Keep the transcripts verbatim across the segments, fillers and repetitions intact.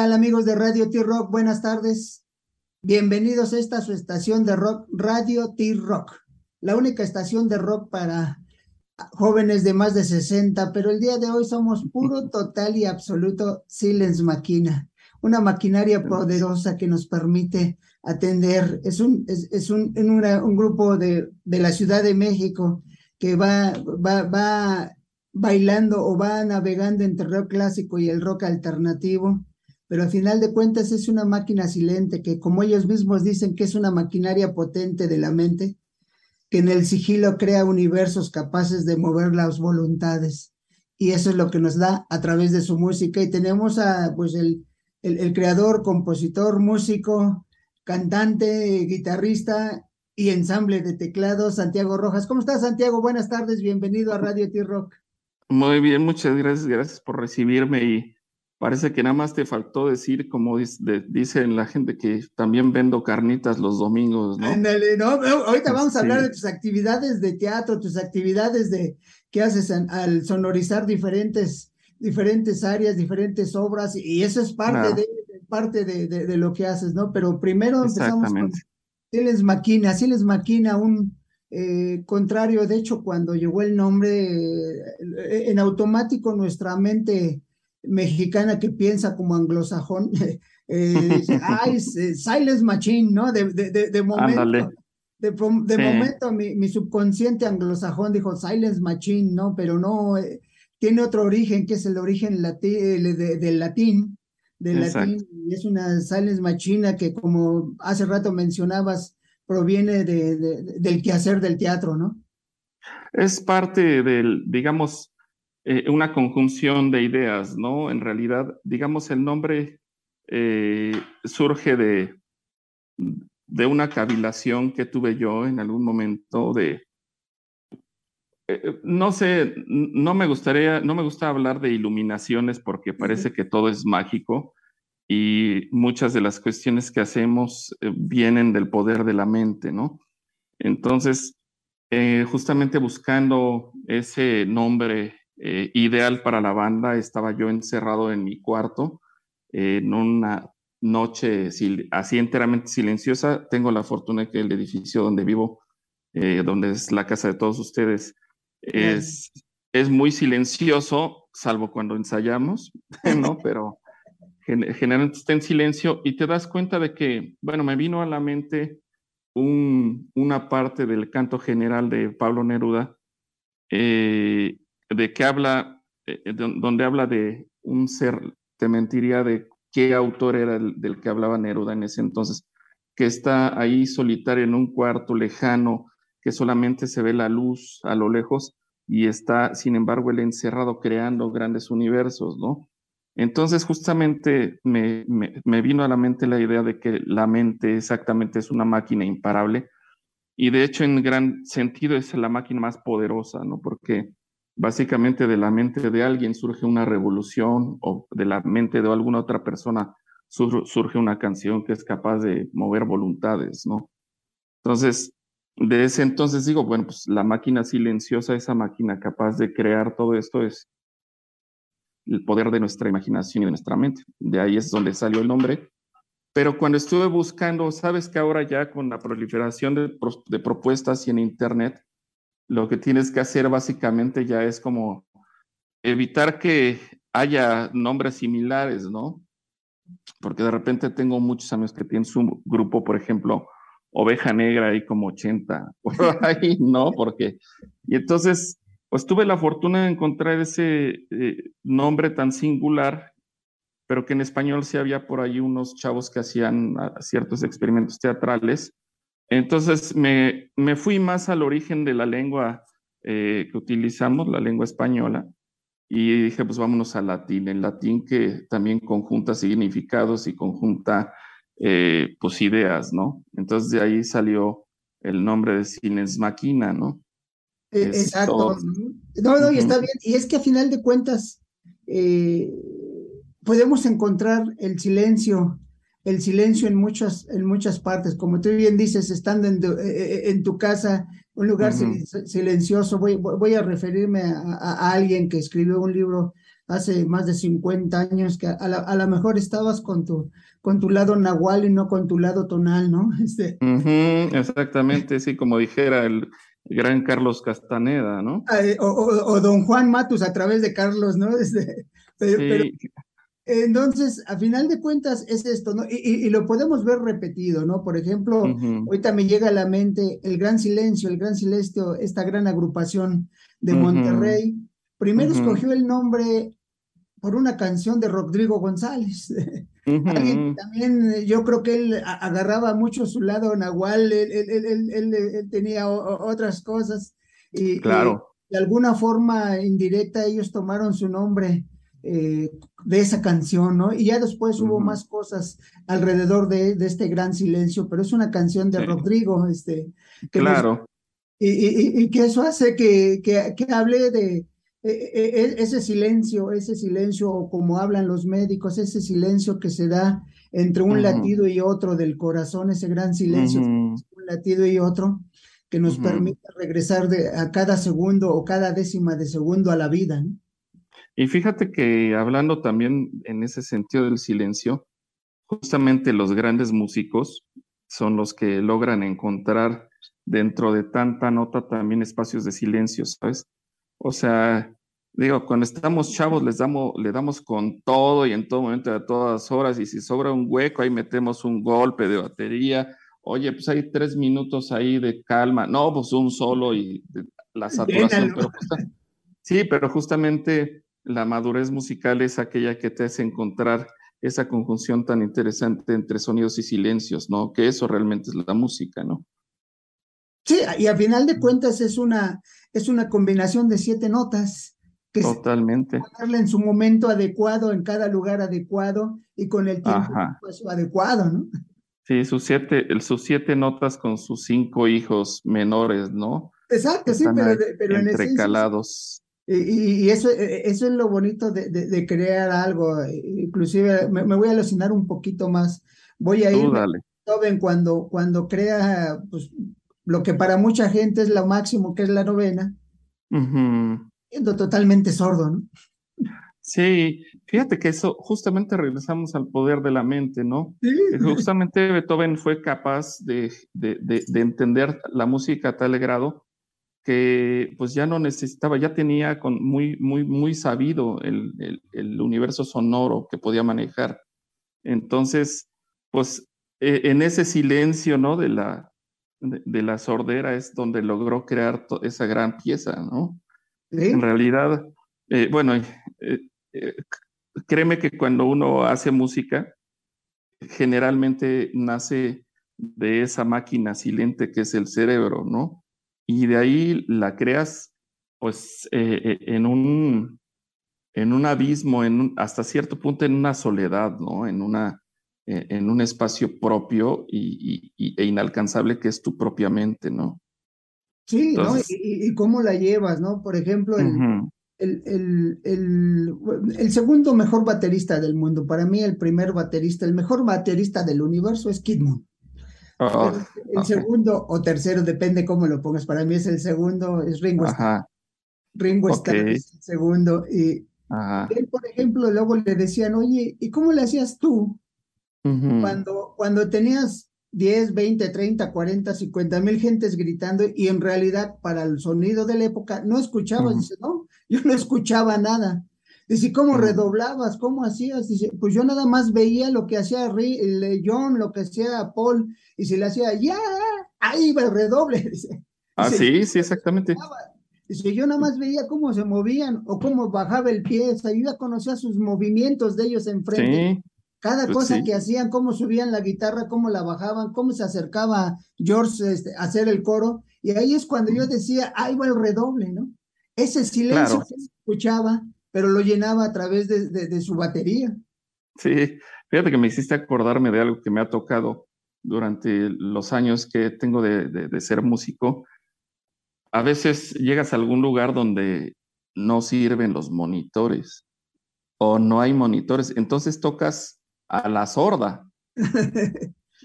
tal amigos de Radio T-Rock? Buenas tardes. Bienvenidos a esta su estación de rock, Radio T-Rock, la única estación de rock para jóvenes de más de sesenta, pero el día de hoy somos puro, total y absoluto Silens Machina, una maquinaria poderosa que nos permite atender. Es un, es, es un, una, un grupo de, de la Ciudad de México que va, va, va bailando o va navegando entre el rock clásico y el rock alternativo, pero al final de cuentas es una máquina silente que, como ellos mismos dicen, que es una maquinaria potente de la mente, que en el sigilo crea universos capaces de mover las voluntades, y eso es lo que nos da a través de su música. Y tenemos a pues el, el, el creador, compositor, músico, cantante, guitarrista y ensamble de teclados, Santiago Rojas. ¿Cómo estás, Santiago? Buenas tardes, bienvenido a Radio T-Rock. Muy bien, muchas gracias, gracias por recibirme, y parece que nada más te faltó decir, como dice, de, dicen la gente, que también vendo carnitas los domingos, ¿no? Ándale, no, ahorita vamos a hablar sí. de tus actividades de teatro, tus actividades de qué haces an, al sonorizar diferentes, diferentes áreas, diferentes obras, y eso es parte, claro. de, parte de, de, de lo que haces, ¿no? Pero primero empezamos con Silens Machina, Silens Machina, un... Eh, contrario, de hecho, cuando llegó el nombre, eh, en automático nuestra mente mexicana que piensa como anglosajón, eh, dice, ay, eh, Silens Machine, ¿no? De, de, de, de momento, de, de sí. momento mi, mi subconsciente anglosajón dijo Silens Machine, ¿no? Pero no, eh, tiene otro origen, que es el origen lati- de, de, del latín, del Exacto. latín, y es una Silens Machina que, como hace rato mencionabas, proviene de, de, del quehacer del teatro, ¿no? Es parte del, digamos, eh, una conjunción de ideas, ¿no? En realidad, digamos, el nombre eh, surge de, de una cavilación que tuve yo en algún momento de... Eh, no sé, no me gustaría, no me gusta hablar de iluminaciones porque parece que todo es mágico, y muchas de las cuestiones que hacemos eh, vienen del poder de la mente, ¿no? Entonces, eh, justamente buscando ese nombre eh, ideal para la banda, estaba yo encerrado en mi cuarto, eh, en una noche sil- así enteramente silenciosa. Tengo la fortuna de que el edificio donde vivo, eh, donde es la casa de todos ustedes, es, es muy silencioso, salvo cuando ensayamos, ¿no? Pero... generalmente está en silencio, y te das cuenta de que, bueno, me vino a la mente un, una parte del canto general de Pablo Neruda, eh, de que habla, eh, donde habla de un ser, te mentiría de qué autor era el, del que hablaba Neruda en ese entonces, que está ahí solitario en un cuarto lejano, que solamente se ve la luz a lo lejos, y está, sin embargo, él encerrado creando grandes universos, ¿no? Entonces, justamente me, me, me vino a la mente la idea de que la mente exactamente es una máquina imparable, y de hecho en gran sentido es la máquina más poderosa, ¿no? Porque básicamente de la mente de alguien surge una revolución, o de la mente de alguna otra persona sur, surge una canción que es capaz de mover voluntades, ¿no? Entonces, de ese entonces digo, bueno, pues la máquina silenciosa, esa máquina capaz de crear todo esto es el poder de nuestra imaginación y de nuestra mente. De ahí es donde salió el nombre. Pero cuando estuve buscando, sabes que ahora ya con la proliferación de, de propuestas y en internet, lo que tienes que hacer básicamente ya es como evitar que haya nombres similares, ¿no? Porque de repente tengo muchos amigos que tienen su grupo, por ejemplo, Oveja Negra, hay como ochenta por ahí, ¿no? Porque, y entonces... pues tuve la fortuna de encontrar ese eh, nombre tan singular, pero que en español sí había por ahí unos chavos que hacían a, ciertos experimentos teatrales. Entonces me, me fui más al origen de la lengua eh, que utilizamos, la lengua española, y dije, pues vámonos al latín, el latín que también conjunta significados y conjunta eh, pues ideas, ¿no? Entonces de ahí salió el nombre de Silens Machina, ¿no? Es Exacto. Todo. No, no, y está bien. Y es que a final de cuentas eh, podemos encontrar el silencio, el silencio en muchas, en muchas partes. Como tú bien dices, estando en tu, en tu casa, un lugar uh-huh. silencioso. Voy, voy a referirme a, a, a alguien que escribió un libro hace más de cincuenta años, que a lo mejor estabas con tu, con tu lado nahual y no con tu lado tonal, ¿no? Este... Uh-huh, exactamente, sí, como dijera el gran Carlos Castaneda, ¿no? O, o, o Don Juan Matus a través de Carlos, ¿no? Este, pero, sí. pero, entonces, a final de cuentas, es esto, ¿no? Y, y, y lo podemos ver repetido, ¿no? Por ejemplo, uh-huh. ahorita me llega a la mente el Gran Silencio, el Gran Silencio, esta gran agrupación de uh-huh. Monterrey. Primero uh-huh. escogió el nombre por una canción de Rodrigo González. Uh-huh. Alguien, también yo creo que él agarraba mucho su lado nahual, él, él, él, él, él, él tenía o, otras cosas. Y, claro. y de alguna forma indirecta ellos tomaron su nombre eh, de esa canción, ¿no? Y ya después hubo uh-huh. más cosas alrededor de, de este Gran Silencio, pero es una canción de sí. Rodrigo. Este, que claro. Nos, y, y, y que eso hace que, que, que hable de... ese silencio, ese silencio, como hablan los médicos, ese silencio que se da entre un uh-huh. latido y otro del corazón, ese gran silencio, uh-huh. un latido y otro, que nos uh-huh. permite regresar de, a cada segundo o cada décima de segundo a la vida, ¿no? Y fíjate que hablando también en ese sentido del silencio, justamente los grandes músicos son los que logran encontrar dentro de tanta nota también espacios de silencio, ¿sabes? O sea, digo, cuando estamos chavos les damos, le damos con todo y en todo momento, a todas horas, y si sobra un hueco, ahí metemos un golpe de batería. Oye, pues hay tres minutos ahí de calma. No, pues un solo y la saturación. Pero justa, sí, pero justamente la madurez musical es aquella que te hace encontrar esa conjunción tan interesante entre sonidos y silencios, ¿no? Que eso realmente es la música, ¿no? Sí, y a final de cuentas es una, es una combinación de siete notas que totalmente. Se puede ponerle en su momento adecuado, en cada lugar adecuado y con el tiempo pues, adecuado, ¿no? Sí, sus siete, sus siete notas con sus cinco hijos menores, ¿no? Exacto, están sí, pero, pero en entrecalados. Y, y eso, eso es lo bonito de, de, de crear algo. Inclusive me, me voy a alucinar un poquito más. Voy a ir Beethoven cuando, cuando crea, pues, lo que para mucha gente es lo máximo, que es la novena, uh-huh. siendo totalmente sordo, ¿no? Sí, fíjate que eso, justamente regresamos al poder de la mente, ¿no? ¿Sí? Justamente Beethoven fue capaz de, de, de, de entender la música a tal grado que pues ya no necesitaba, ya tenía con muy, muy, muy sabido el, el, el universo sonoro que podía manejar. Entonces, pues eh, en ese silencio, ¿no? De la... De, de la sordera es donde logró crear to- esa gran pieza, ¿no? ¿Sí? En realidad, eh, bueno, eh, eh, créeme que cuando uno hace música, generalmente nace de esa máquina silente que es el cerebro, ¿no? Y de ahí la creas, pues, eh, en un, en un abismo, en un, hasta cierto punto en una soledad, ¿no? En una... en un espacio propio y, y, y, e inalcanzable que es tu propia mente, ¿no? Sí, entonces... ¿no? Y, y cómo la llevas, ¿no? Por ejemplo, el, uh-huh. el, el, el, el segundo mejor baterista del mundo, para mí el primer baterista, el mejor baterista del universo es Kidman. Oh, el el okay. segundo o tercero, depende cómo lo pongas, para mí es el segundo, es Ringo Starr. Ringo Starr okay. es el segundo. Y Ajá. él, por ejemplo, luego le decían, oye, ¿y cómo le hacías tú? Cuando, cuando tenías diez, veinte, treinta, cuarenta, cincuenta mil gentes gritando y en realidad para el sonido de la época no escuchabas, uh-huh. dice, no, yo no escuchaba nada. Dice, ¿cómo uh-huh. redoblabas? ¿Cómo hacías? Dice, pues yo nada más veía lo que hacía John, lo que hacía Paul, y si le hacía, ya, ahí va el redoble. Dice, ah, dice, sí, sí, exactamente. Dice, yo nada más veía cómo se movían o cómo bajaba el pie, o sea, yo ya conocía sus movimientos de ellos enfrente. Sí. Cada pues cosa sí. que hacían, cómo subían la guitarra, cómo la bajaban, cómo se acercaba George este, a hacer el coro. Y ahí es cuando yo decía, ahí va el redoble, ¿no? Ese silencio claro. que se escuchaba, pero lo llenaba a través de, de, de su batería. Sí, fíjate que me hiciste acordarme de algo que me ha tocado durante los años que tengo de, de, de ser músico. A veces llegas a algún lugar donde no sirven los monitores o no hay monitores, entonces tocas... a la sorda,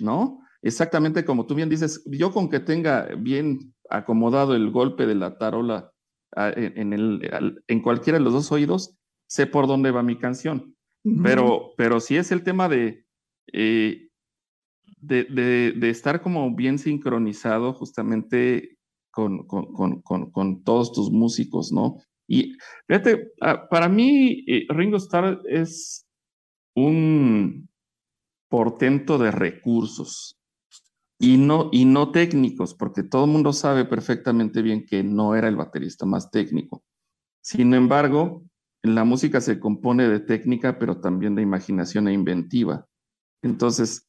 ¿no? Exactamente como tú bien dices, yo con que tenga bien acomodado el golpe de la tarola en, el, en cualquiera de los dos oídos, sé por dónde va mi canción. Uh-huh. Pero, pero sí es el tema de, eh, de, de, de estar como bien sincronizado justamente con, con, con, con, con todos tus músicos, ¿no? Y fíjate, para mí eh, Ringo Starr es un portento de recursos y no, y no técnicos, porque todo el mundo sabe perfectamente bien que no era el baterista más técnico. Sin embargo, la música se compone de técnica, pero también de imaginación e inventiva. Entonces,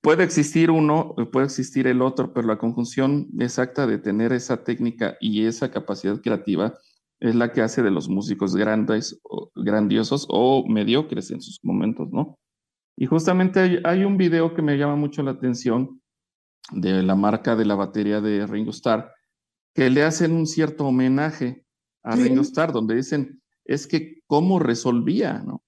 puede existir uno, puede existir el otro, pero la conjunción exacta de tener esa técnica y esa capacidad creativa es la que hace de los músicos grandes, grandiosos o mediocres en sus momentos, ¿no? Y justamente hay, hay un video que me llama mucho la atención de la marca de la batería de Ringo Starr, que le hacen un cierto homenaje a sí. Ringo Starr, donde dicen, es que cómo resolvía, ¿no?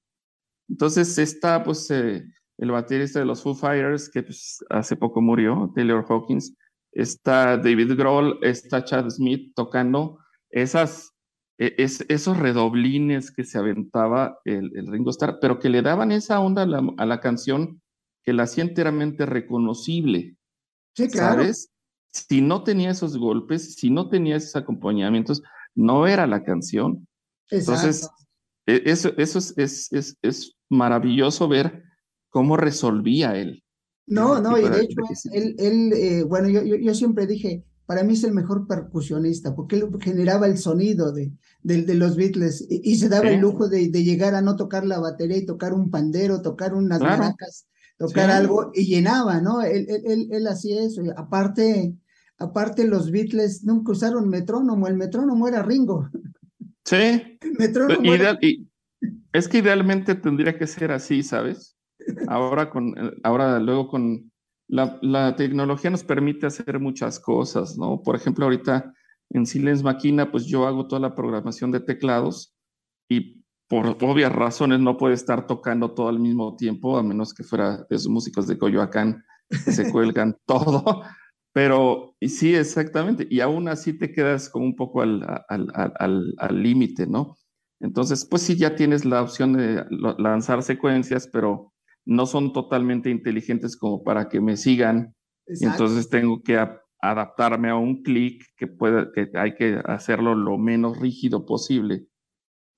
Entonces está, pues, eh, el baterista de los Foo Fighters, que pues, hace poco murió, Taylor Hawkins, está David Grohl, está Chad Smith tocando esas... Es, esos redoblines que se aventaba el, el Ringo Starr, pero que le daban esa onda a la, a la canción que la hacía enteramente reconocible. Sí, claro. ¿Sabes? Si no tenía esos golpes, si no tenía esos acompañamientos, no era la canción. Exacto. Entonces, eso, eso es, es, es, es maravilloso ver cómo resolvía él. No, no, y de hecho, él, él eh, bueno, yo, yo, yo siempre dije... Para mí es el mejor percusionista, porque él generaba el sonido de, de, de los Beatles y, y se daba sí. el lujo de, de llegar a no tocar la batería y tocar un pandero, tocar unas claro. maracas, tocar sí. algo y llenaba, ¿no? Él, él, él, él hacía eso. Y aparte, aparte los Beatles nunca usaron metrónomo, el metrónomo era Ringo. Sí. Metrónomo Ideal, era... y es que idealmente tendría que ser así, ¿sabes? Ahora con, ahora luego con... La, la tecnología nos permite hacer muchas cosas, ¿no? Por ejemplo, ahorita en Silens Machina, pues yo hago toda la programación de teclados y por obvias razones no puede estar tocando todo al mismo tiempo, a menos que fuera de esos músicos de Coyoacán que se cuelgan todo. Pero sí, exactamente. Y aún así te quedas como un poco al límite, al, al, al, al ¿no? Entonces, pues sí, ya tienes la opción de lanzar secuencias, pero... no son totalmente inteligentes como para que me sigan. Exacto. Entonces tengo que a, adaptarme a un clic que pueda, que hay que hacerlo lo menos rígido posible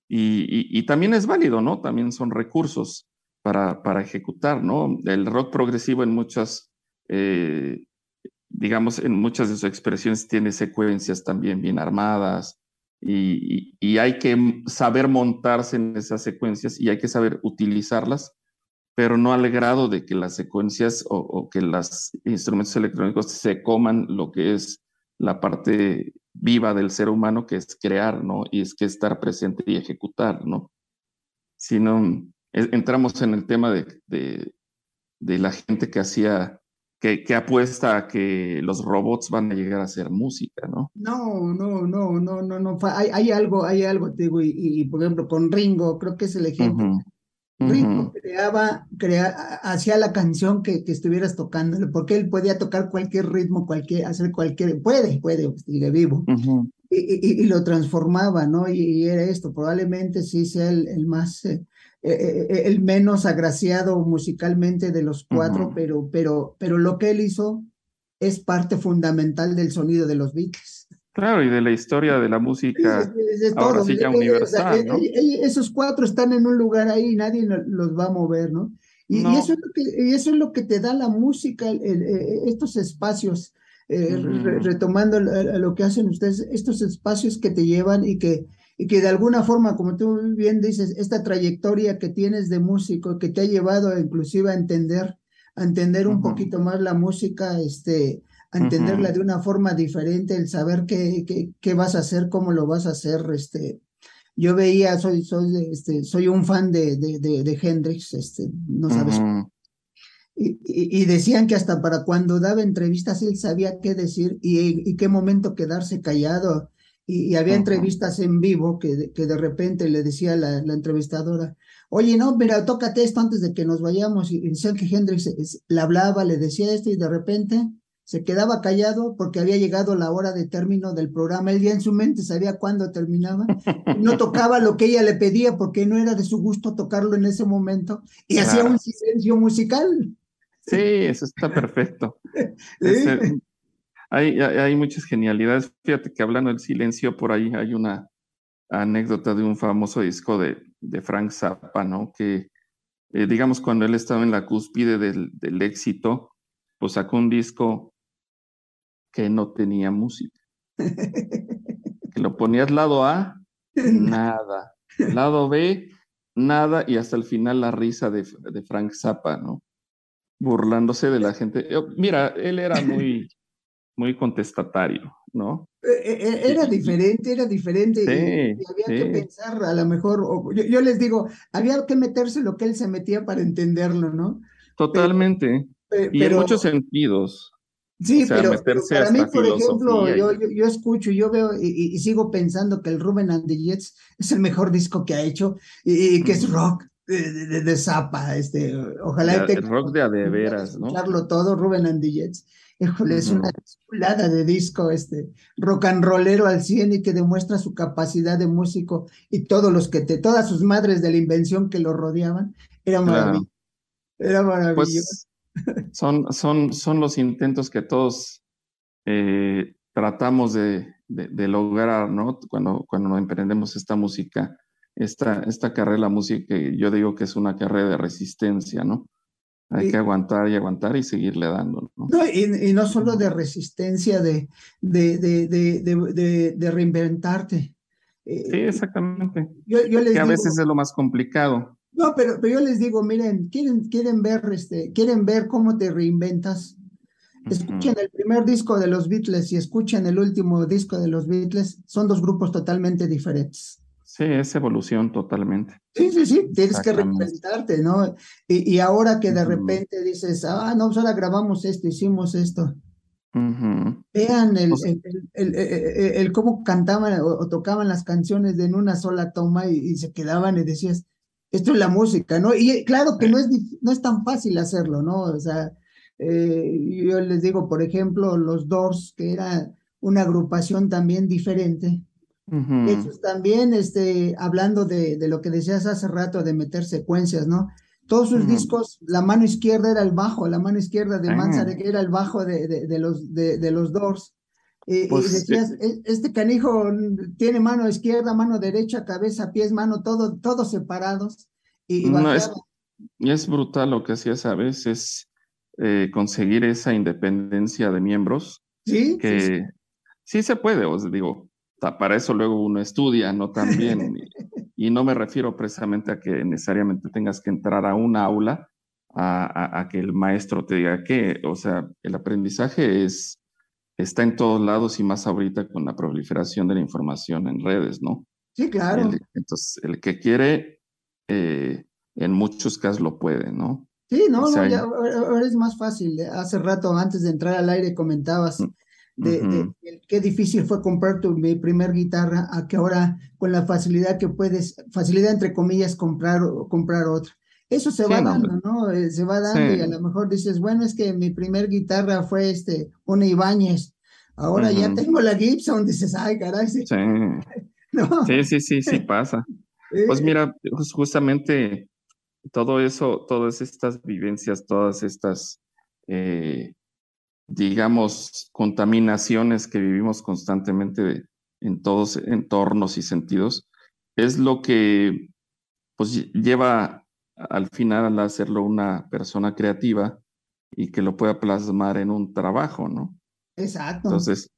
y, y, y también es válido, ¿no? También son recursos para, para ejecutar, ¿no? El rock progresivo en muchas eh, digamos en muchas de sus expresiones tiene secuencias también bien armadas y, y, y hay que saber montarse en esas secuencias y hay que saber utilizarlas, pero no al grado de que las secuencias o, o que los instrumentos electrónicos se coman lo que es la parte viva del ser humano, que es crear, ¿no? Y es que estar presente y ejecutar, ¿no? Si no, es, entramos en el tema de, de, de la gente que hacía, que, que apuesta a que los robots van a llegar a hacer música, ¿no? No, no, no, no, no, no. Hay, hay algo, hay algo, te digo, y, y por ejemplo con Ringo, creo que es el ejemplo. Uh-huh. Ringo uh-huh. creaba, crea, hacía la canción que, que estuvieras tocándole, porque él podía tocar cualquier ritmo, cualquier, hacer cualquier, puede, puede, sigue vivo, uh-huh. y, y, y lo transformaba, ¿no? Y, y era esto, probablemente sí sea el, el más, eh, eh, el menos agraciado musicalmente de los cuatro, uh-huh. pero, pero, pero lo que él hizo es parte fundamental del sonido de los Beatles. Claro, y de la historia de la música, de, de, de ahora todo, sí ya universal, o sea, ¿no? Esos cuatro están en un lugar ahí, nadie los va a mover, ¿no? Y, no. y, eso, es lo que, y eso es lo que te da la música, el, el, estos espacios, eh, mm. re, retomando lo que hacen ustedes, estos espacios que te llevan y que, y que de alguna forma, como tú bien dices, esta trayectoria que tienes de músico, que te ha llevado inclusive a entender, a entender un uh-huh. poquito más la música, este... a entenderla uh-huh. de una forma diferente, el saber qué, qué, qué vas a hacer, cómo lo vas a hacer. Este, yo veía, soy, soy, este, soy un fan de, de, de, de Hendrix, este, no sabes. Uh-huh. Y, y, y decían que hasta para cuando daba entrevistas él sabía qué decir y, y qué momento quedarse callado. Y, y había uh-huh. entrevistas en vivo que, que de repente le decía la, la entrevistadora, oye, no, mira, tócate esto antes de que nos vayamos. Y decían que Hendrix es, le hablaba, le decía esto y de repente... se quedaba callado porque había llegado la hora de término del programa. Él ya en su mente sabía cuándo terminaba. No tocaba lo que ella le pedía porque no era de su gusto tocarlo en ese momento. Y claro, hacía un silencio musical. Sí, eso está perfecto. ¿Sí? Es, eh, hay, hay muchas genialidades. Fíjate que hablando del silencio, por ahí hay una anécdota de un famoso disco de, de Frank Zappa, ¿no? Que, eh, digamos, cuando él estaba en la cúspide del, del éxito, pues sacó un disco que no tenía música. Que lo ponías lado A, nada. Lado B, nada. Y hasta el final la risa de, de Frank Zappa, ¿no? Burlándose de la gente. Mira, él era muy, muy contestatario, ¿no? Era diferente, era diferente. Sí, y había sí. que pensar, a lo mejor, o, yo, yo les digo, había que meterse lo que él se metía para entenderlo, ¿no? Totalmente. Pero, Pero, y en muchos sentidos. Sí, o sea, pero, pero para mí, por ejemplo, yo, yo, yo escucho, yo veo y, y sigo pensando que el Rubén and the Jets es el mejor disco que ha hecho y, y que mm. es rock de, de, de Zappa. Este, ojalá de, te, el rock de a de veras, ¿no? Escucharlo todo, Rubén and the Jets. Híjole, es mm. una chulada de disco, este rock and rollero al cien y que demuestra su capacidad de músico y todos los que te, todas sus madres de la invención que lo rodeaban. Era maravilloso. Claro. Era maravilloso. Pues, Son, son, son los intentos que todos eh, tratamos de, de, de lograr, ¿no? Cuando, cuando emprendemos esta música, esta, esta carrera, la música, que yo digo que es una carrera de resistencia, ¿no? Hay y, que aguantar y aguantar y seguirle dando, ¿no? No, y, y no solo de resistencia, de, de, de, de, de, de, de reinventarte. Eh, sí, exactamente. Yo, yo les que a digo... veces es lo más complicado. No, pero, pero yo les digo, miren, quieren, quieren ver este, quieren ver cómo te reinventas. Escuchen el primer disco de los Beatles y escuchen el último disco de los Beatles. Son dos grupos totalmente diferentes. Sí, es evolución totalmente. Sí, sí, sí, tienes que reinventarte, ¿no? Y, y ahora que de uh-huh. repente dices, ah, no, ahora grabamos esto, hicimos esto. Uh-huh. Vean el, el, el, el, el, el cómo cantaban o, o tocaban las canciones en una sola toma y, y se quedaban y decías, esto es la música, ¿no? Y claro que no es, no es tan fácil hacerlo, ¿no? O sea, eh, yo les digo, por ejemplo, los Doors, que era una agrupación también diferente. Uh-huh. Ellos también, este, hablando de, de lo que decías hace rato, de meter secuencias, ¿no? Todos sus uh-huh. discos, la mano izquierda era el bajo, la mano izquierda de Manzarek uh-huh. era el bajo de, de, de, los, de, de los Doors. Y, pues, y decías, este canijo tiene mano izquierda, mano derecha, cabeza, pies, mano, todo, todos separados. Y, y no, es, es brutal lo que hacías a veces, eh, conseguir esa independencia de miembros. Sí, que sí, sí. sí se puede, os digo, para eso luego uno estudia, ¿no? También, y, y no me refiero precisamente a que necesariamente tengas que entrar a un aula, a, a, a que el maestro te diga que, o sea, el aprendizaje es... está en todos lados y más ahorita con la proliferación de la información en redes, ¿no? Sí, claro. El, entonces, el que quiere, eh, en muchos casos lo puede, ¿no? Sí, no, o sea, no, ya, ahora es más fácil. Hace rato, antes de entrar al aire, comentabas uh-huh. de, de, de qué difícil fue comprar tu mi primer guitarra, a que ahora con la facilidad que puedes, facilidad entre comillas, comprar, comprar otra. Eso se sí, va dando, ¿no? Eh, se va dando sí. y a lo mejor dices, bueno, es que mi primer guitarra fue este, una Ibáñez. Ahora uh-huh. ya tengo la Gibson. Dices, ay, caray. Sí, sí, no. sí, sí, sí, sí pasa. Sí. Pues mira, pues justamente todo eso, todas estas vivencias, todas estas, eh, digamos, contaminaciones que vivimos constantemente de, en todos entornos y sentidos, es lo que pues lleva... al final hacerlo una persona creativa y que lo pueda plasmar en un trabajo, ¿no? Exacto. Entonces,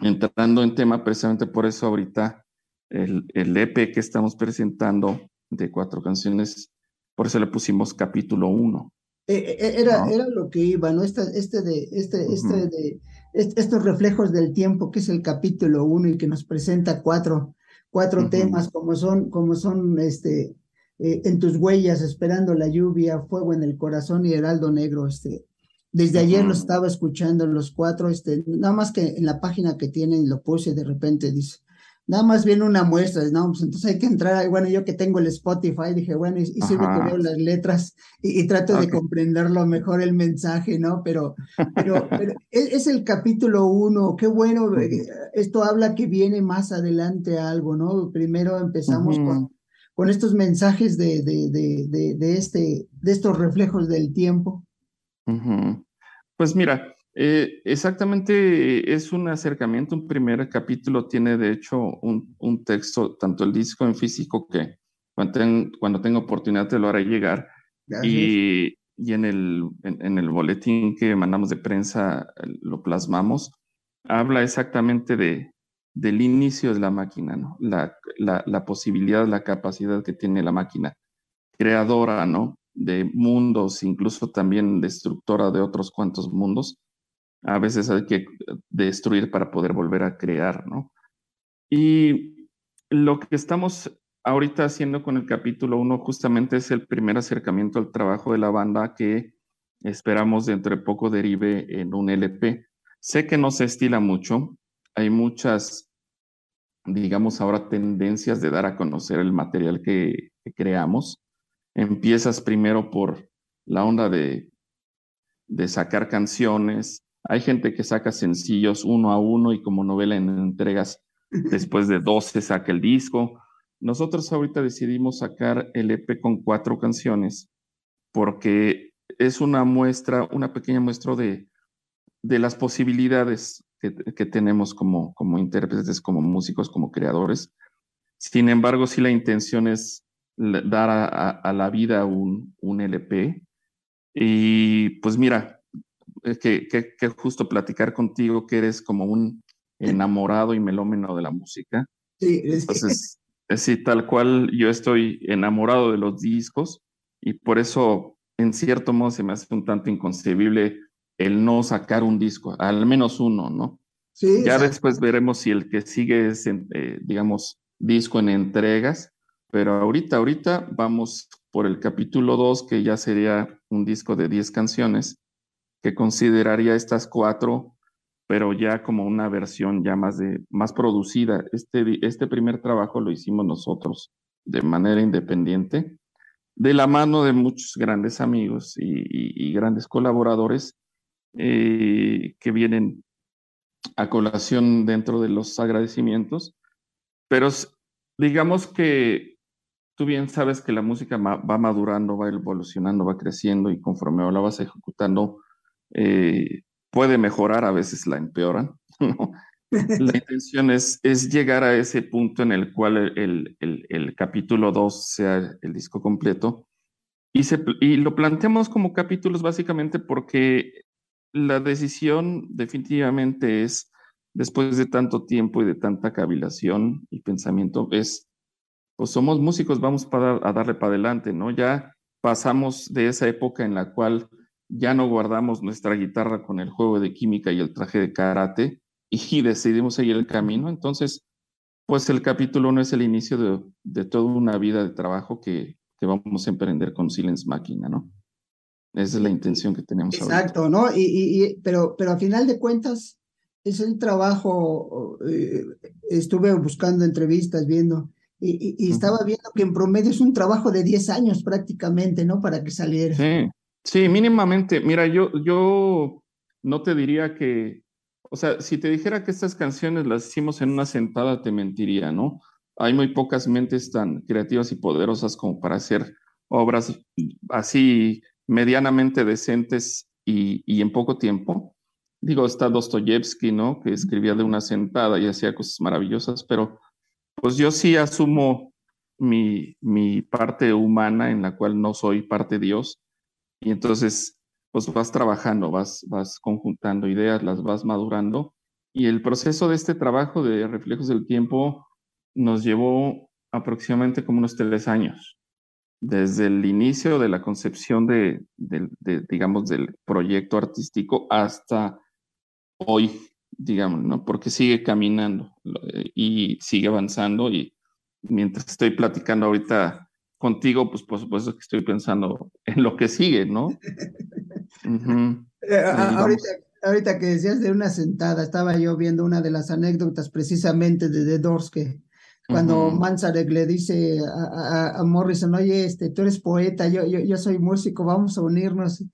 entrando en tema, precisamente por eso ahorita el, el E P que estamos presentando de cuatro canciones, por eso le pusimos capítulo uno. Eh, era, ¿no? era lo que iba, ¿no? Este, este de, este, uh-huh. este de este, estos reflejos del tiempo, que es el capítulo uno y que nos presenta cuatro, cuatro uh-huh. temas, como son, como son este. Eh, en tus huellas, esperando la lluvia, fuego en el corazón y heraldo negro. Este, desde ayer uh-huh. lo estaba escuchando los cuatro, este, nada más que en la página que tienen lo puse, de repente dice, nada más viene una muestra, no, pues entonces hay que entrar, bueno, yo que tengo el Spotify, dije, bueno, y, y sirve que veo las letras y, y trato okay. de comprenderlo mejor el mensaje, ¿no? Pero, pero, pero es, es el capítulo uno, qué bueno, esto habla que viene más adelante algo, ¿no? Primero empezamos uh-huh. con, con estos mensajes de, de, de, de, de, este, de estos reflejos del tiempo. Uh-huh. Pues mira, Eh, exactamente, es un acercamiento. Un primer capítulo tiene de hecho un, un texto, tanto el disco en físico que cuando, ten, cuando tenga oportunidad te lo haré llegar, y, y en, el, en, en el boletín que mandamos de prensa lo plasmamos. Habla exactamente de, del inicio de la máquina, ¿no? La, la, la posibilidad, la capacidad que tiene la máquina creadora, ¿no? De mundos, incluso también destructora de otros cuantos mundos. A veces hay que destruir para poder volver a crear, ¿no? Y lo que estamos ahorita haciendo con el capítulo uno justamente es el primer acercamiento al trabajo de la banda, que esperamos dentro de poco derive en un L P. Sé que no se estila mucho. Hay muchas, digamos ahora, tendencias de dar a conocer el material que, que creamos. Empiezas primero por la onda de, de sacar canciones. Hay gente que saca sencillos uno a uno y como novela en entregas, después de doce saca el disco. Nosotros ahorita decidimos sacar el E P con cuatro canciones porque es una muestra, una pequeña muestra de, de las posibilidades que, que tenemos como, como intérpretes, como músicos, como creadores. Sin embargo, sí la intención es dar a, a, a la vida un, un L P. Y pues mira, Que, que, que justo platicar contigo, que eres como un enamorado y melómano de la música. Sí, es entonces que... sí, tal cual yo estoy enamorado de los discos y por eso en cierto modo se me hace un tanto inconcebible el no sacar un disco, al menos uno, ¿no? Sí, ya después veremos si el que sigue es, eh, digamos, disco en entregas, pero ahorita, ahorita vamos por el capítulo dos, que ya sería un disco de diez canciones, que consideraría estas cuatro, pero ya como una versión ya más, de, más producida. Este, este primer trabajo lo hicimos nosotros de manera independiente, de la mano de muchos grandes amigos y, y, y grandes colaboradores eh, que vienen a colación dentro de los agradecimientos. Pero digamos que tú bien sabes que la música va madurando, va evolucionando, va creciendo, y conforme la vas ejecutando, Eh, puede mejorar, a veces la empeoran, ¿no? La intención es, es llegar a ese punto en el cual el, el, el, el capítulo dos sea el disco completo, y, se, y lo planteamos como capítulos básicamente porque la decisión definitivamente es, después de tanto tiempo y de tanta cavilación y pensamiento, es, pues somos músicos, vamos para, a darle para adelante, ¿no? Ya pasamos de esa época en la cual ya no guardamos nuestra guitarra con el juego de química y el traje de karate y decidimos seguir el camino. Entonces, pues el capítulo uno es el inicio de, de toda una vida de trabajo que, que vamos a emprender con Silens Machina, ¿no? Esa es la intención que tenemos. Exacto, ahorita, ¿no? Y, y, y, pero, pero a final de cuentas, es el trabajo, eh, estuve buscando entrevistas, viendo, y, y, y estaba viendo que en promedio es un trabajo de diez años prácticamente, ¿no? Para que saliera. Sí. Sí, mínimamente. Mira, yo, yo no te diría que... O sea, si te dijera que estas canciones las hicimos en una sentada, te mentiría, ¿no? Hay muy pocas mentes tan creativas y poderosas como para hacer obras así medianamente decentes y, y en poco tiempo. Digo, está Dostoyevsky, ¿no? Que escribía de una sentada y hacía cosas maravillosas, pero pues yo sí asumo mi, mi parte humana en la cual no soy parte Dios. Y entonces, pues vas trabajando, vas, vas conjuntando ideas, las vas madurando. Y el proceso de este trabajo de Reflejos del Tiempo nos llevó aproximadamente como unos tres años. Desde el inicio de la concepción de, de, de digamos, del proyecto artístico hasta hoy, digamos, ¿no? Porque sigue caminando y sigue avanzando. Y mientras estoy platicando ahorita contigo, pues por supuesto que estoy pensando en lo que sigue, ¿no? Uh-huh. eh, ahorita, ahorita que decías de una sentada, estaba yo viendo una de las anécdotas precisamente de The Doors, que cuando uh-huh. Manzarek le dice a, a, a Morrison, oye, este, tú eres poeta, yo, yo, yo soy músico, vamos a unirnos.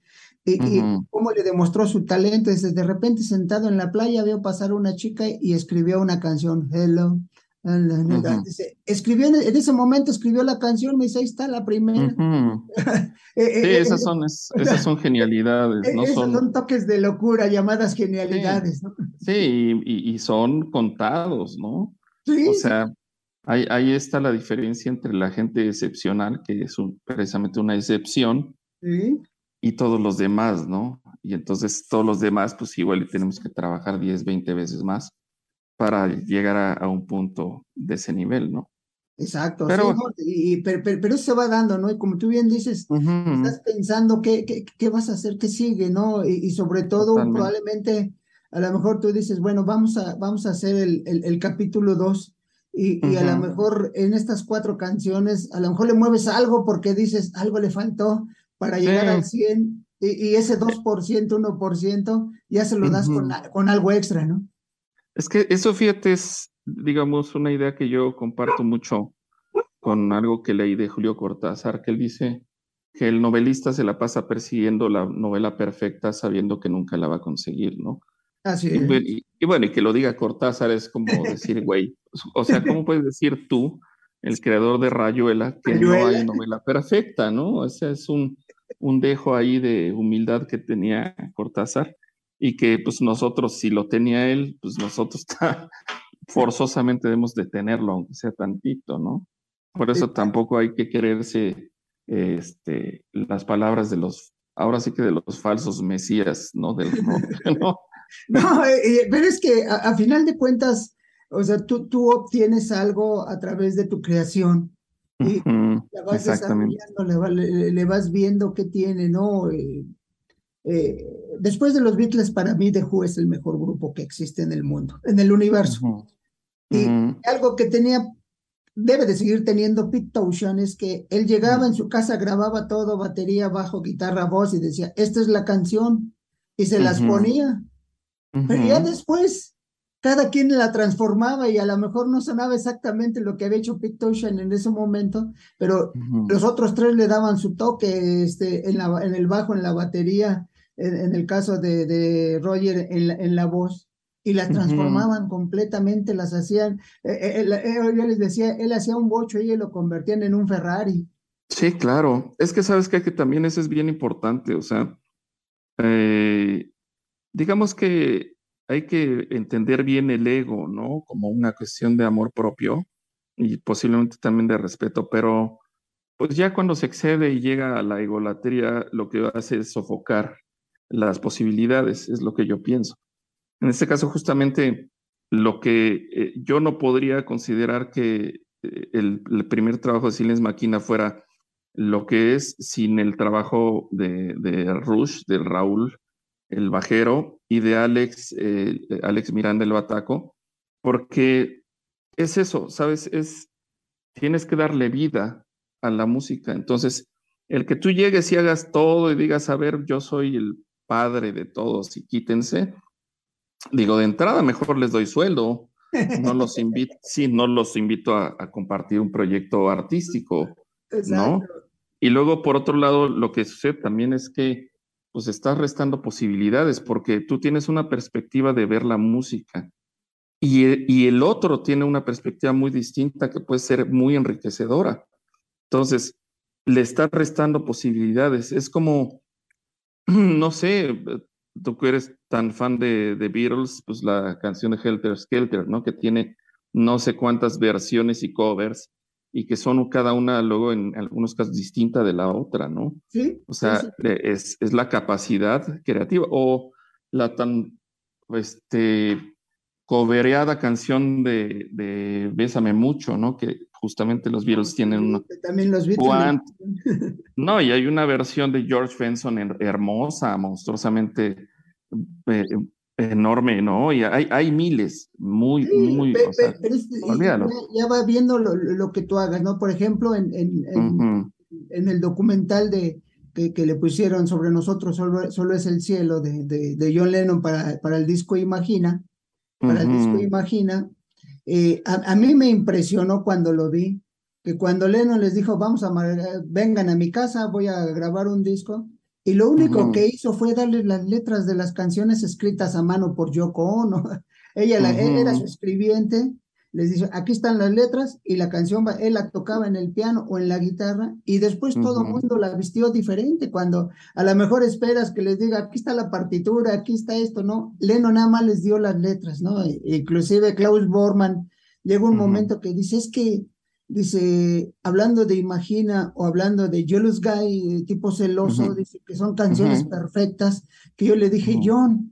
Y, uh-huh. y cómo le demostró su talento, dice, de repente sentado en la playa veo pasar una chica y escribió una canción, Hello. Uh-huh. Dice, escribió en ese momento escribió la canción, me dice, ahí está la primera. Uh-huh. Sí, esas son, esas son genialidades, ¿no? Esos son... son toques de locura, llamadas genialidades, sí, ¿no? Sí, y, y son contados, ¿no? Sí. O sea, ahí, ahí está la diferencia entre la gente excepcional, que es un, precisamente una excepción, ¿sí? Y todos los demás, ¿no? Y entonces todos los demás, pues igual tenemos que trabajar diez, veinte veces más para llegar a, a un punto de ese nivel, ¿no? Exacto, pero, sí, ¿no? Y, pero, pero, pero eso se va dando, ¿no? Y como tú bien dices, uh-huh. estás pensando qué, qué, qué vas a hacer, qué sigue, ¿no? Y, y sobre todo, totalmente. Probablemente, a lo mejor tú dices, bueno, vamos a, vamos a hacer el, el, el capítulo dos, y, uh-huh. y a lo mejor en estas cuatro canciones, a lo mejor le mueves algo porque dices, algo le faltó para sí. llegar al cien, y, y ese dos por ciento, uno por ciento, ya se lo das uh-huh. con, con algo extra, ¿no? Es que eso, fíjate, es, digamos, una idea que yo comparto mucho con algo que leí de Julio Cortázar, que él dice que el novelista se la pasa persiguiendo la novela perfecta sabiendo que nunca la va a conseguir, ¿no? Así es. Y, y, y bueno, y que lo diga Cortázar es como decir, güey, o sea, ¿cómo puedes decir tú, el creador de Rayuela, que Rayuela. No hay novela perfecta, ¿no? O sea, es un, un dejo ahí de humildad que tenía Cortázar. Y que, pues, nosotros, si lo tenía él, pues nosotros ta, forzosamente debemos de tenerlo, aunque sea tantito, ¿no? Por eso tampoco hay que creerse este, las palabras de los, ahora sí que de los falsos mesías, ¿no? Del norte, ¿no? No, eh, pero es que a, a final de cuentas, o sea, tú, tú obtienes algo a través de tu creación. Y uh-huh, la vas desarrollando, le, le, le vas viendo qué tiene, ¿no? Eh, Eh, después de los Beatles, para mí The Who es el mejor grupo que existe en el mundo, en el universo. Uh-huh. Y uh-huh. algo que tenía, debe de seguir teniendo Pete Townshend, es que él llegaba uh-huh. en su casa, grababa todo, batería, bajo, guitarra, voz, y decía, esta es la canción, y se uh-huh. las ponía. Uh-huh. Pero ya después, cada quien la transformaba, y a lo mejor no sonaba exactamente lo que había hecho Pete Townshend en ese momento, pero uh-huh. los otros tres le daban su toque, este, en, la, en el bajo, en la batería, En, en el caso de, de Roger en la, en la voz, y las transformaban uh-huh. completamente, las hacían, eh, él, él, yo les decía, él hacía un bocho y lo convertían en un Ferrari. Sí, claro, es que sabes que, que también eso es bien importante, o sea, eh, digamos que hay que entender bien el ego, ¿no? Como una cuestión de amor propio y posiblemente también de respeto, pero pues ya cuando se excede y llega a la egolatría, lo que hace es sofocar las posibilidades, es lo que yo pienso. En este caso, justamente, lo que eh, yo no podría considerar que eh, el, el primer trabajo de Silens Machina fuera lo que es sin el trabajo de, de Rush, de Raúl, el bajero, y de Alex, eh, Alex Miranda, el bataco, porque es eso, ¿sabes? Es, tienes que darle vida a la música. Entonces, el que tú llegues y hagas todo y digas, a ver, yo soy el padre de todos y quítense, digo, de entrada mejor les doy sueldo, no los invito, sí, no los invito a, a compartir un proyecto artístico, exacto, ¿no? Y luego, por otro lado, lo que sucede también es que, pues, estás restando posibilidades, porque tú tienes una perspectiva de ver la música, y el, y el otro tiene una perspectiva muy distinta que puede ser muy enriquecedora. Entonces, le estás restando posibilidades, es como... No sé, tú que eres tan fan de, de Beatles, pues la canción de Helter Skelter, ¿no? Que tiene no sé cuántas versiones y covers, y que son cada una luego en algunos casos distinta de la otra, ¿no? Sí. O sea, sí, sí. Es, es la capacidad creativa, o la tan este, covereada canción de, de Bésame Mucho, ¿no? Que justamente los Beatles tienen una... También los Beatles. One... No, y hay una versión de George Benson her- hermosa, monstruosamente eh, enorme, ¿no? Y hay, hay miles, muy, sí, muy... Pe- o sea, pe- es, olvídalo. Ya va viendo lo, lo que tú hagas, ¿no? Por ejemplo, en, en, en, uh-huh. en el documental de, que, que le pusieron sobre nosotros solo, solo es el cielo de, de, de John Lennon para, para el disco Imagina, para uh-huh. el disco Imagina, eh, a, a mí me impresionó cuando lo vi, que cuando Lennon les dijo, vamos a, vengan a mi casa, voy a grabar un disco, y lo único uh-huh. que hizo fue darle las letras de las canciones escritas a mano por Yoko Ono. Ella la, uh-huh. él era su escribiente, les dice, aquí están las letras, y la canción, él la tocaba en el piano o en la guitarra, y después todo el uh-huh. mundo la vistió diferente, cuando a lo mejor esperas que les diga, aquí está la partitura, aquí está esto, ¿no? Lennon nada más les dio las letras, ¿no? E- inclusive Klaus Bormann, llegó un uh-huh. momento que dice, es que, dice, hablando de Imagina o hablando de Jealous Guy, tipo celoso, uh-huh. dice que son canciones uh-huh. perfectas, que yo le dije, uh-huh. John,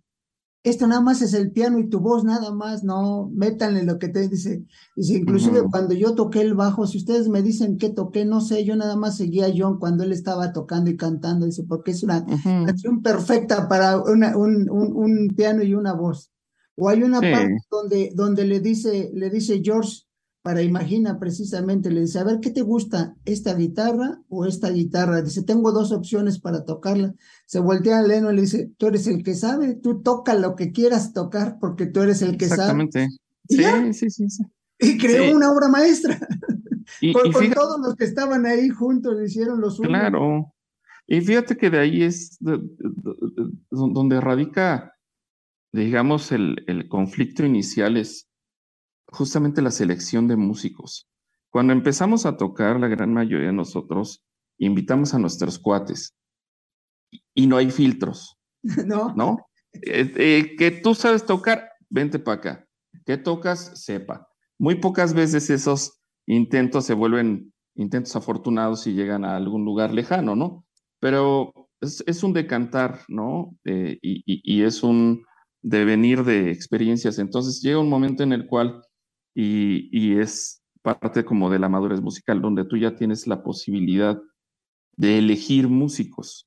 esto nada más es el piano y tu voz nada más, no, métanle lo que te dice. Dice, inclusive uh-huh. cuando yo toqué el bajo, si ustedes me dicen que toqué, no sé, yo nada más seguía a John cuando él estaba tocando y cantando, dice, porque es una uh-huh. canción perfecta para una, un, un, un piano y una voz. O hay una sí. parte donde, donde le dice, le dice George, para Imagina precisamente, le dice, a ver, ¿qué te gusta? ¿Esta guitarra o esta guitarra? Dice, tengo dos opciones para tocarla. Se voltea a Lennon y le dice, tú eres el que sabe, tú toca lo que quieras tocar porque tú eres el que Exactamente. sabe. Exactamente. Sí, sí, sí, sí. Y creó sí. una obra maestra. Y, con, y fíjate, con todos los que estaban ahí juntos, le hicieron los unos. Claro. Y fíjate que de ahí es de, de, de, donde radica, digamos, el, el conflicto inicial es justamente la selección de músicos. Cuando empezamos a tocar, la gran mayoría de nosotros invitamos a nuestros cuates y no hay filtros. No. ¿No? Eh, eh, que tú sabes tocar, vente para acá. Que tocas, sepa. Muy pocas veces esos intentos se vuelven intentos afortunados y llegan a algún lugar lejano, ¿no? Pero es, es un decantar, ¿no? Eh, y, y, y es un devenir de experiencias. Entonces llega un momento en el cual Y, y es parte como de la madurez musical, donde tú ya tienes la posibilidad de elegir músicos,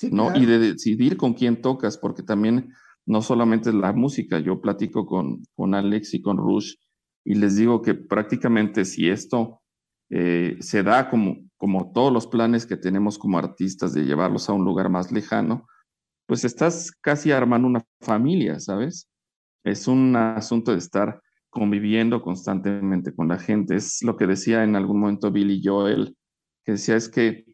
sí, ¿no? Claro. Y de decidir con quién tocas, porque también no solamente es la música. Yo platico con, con Alex y con Rush y les digo que prácticamente si esto eh, se da como, como todos los planes que tenemos como artistas de llevarlos a un lugar más lejano, pues estás casi armando una familia, ¿sabes? Es un asunto de estar conviviendo constantemente con la gente. Es lo que decía en algún momento Billy Joel, que decía, es que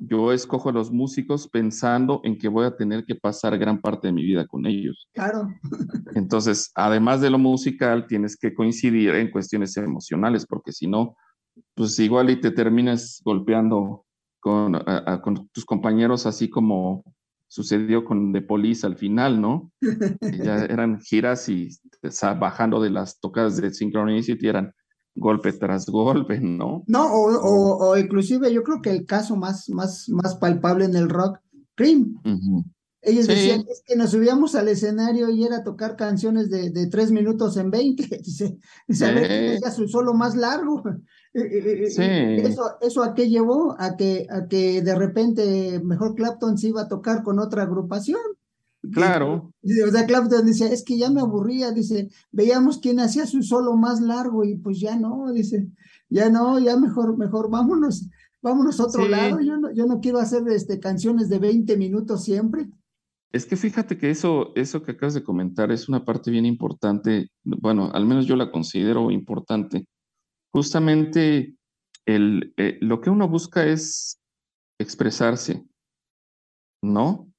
yo escojo a los músicos pensando en que voy a tener que pasar gran parte de mi vida con ellos. Claro. Entonces, además de lo musical, tienes que coincidir en cuestiones emocionales, porque si no, pues igual y te terminas golpeando con, a, a, con tus compañeros, así como sucedió con The Police al final, ¿no? Ya eran giras y o sea, bajando de las tocadas de Synchronicity eran golpe tras golpe, ¿no? No, o, o, o inclusive yo creo que el caso más, más, más palpable en el rock, Cream. Uh-huh. Ellos sí. decían es que nos subíamos al escenario y era tocar canciones de, de tres minutos en veinte. Dice, sí. a ver, era su solo más largo. Sí. Eso, eso a qué llevó, a que, a que de repente mejor Clapton se iba a tocar con otra agrupación. Claro. Y, o sea, Clapton decía, es que ya me aburría, dice, veíamos quién hacía su solo más largo y pues ya no, dice, ya no, ya mejor, mejor vámonos, vámonos a otro sí. lado, yo no, yo no quiero hacer este, canciones de veinte minutos siempre. Es que fíjate que eso, eso que acabas de comentar es una parte bien importante, bueno, al menos yo la considero importante. Justamente el, eh, lo que uno busca es expresarse, ¿no?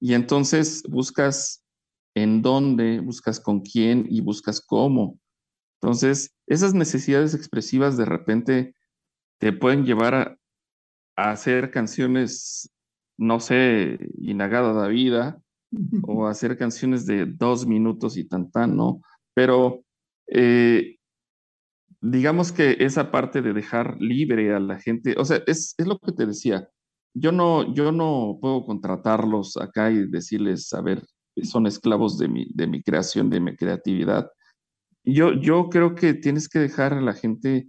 Y entonces buscas en dónde, buscas con quién y buscas cómo. Entonces, esas necesidades expresivas de repente te pueden llevar a, a hacer canciones, no sé, Inagada da Vida, o hacer canciones de dos minutos y tan tan, ¿no? Pero eh, digamos que esa parte de dejar libre a la gente, o sea, es, es lo que te decía. Yo no, yo no puedo contratarlos acá y decirles, a ver, son esclavos de mi, de mi creación, de mi creatividad. Yo, yo creo que tienes que dejar a la gente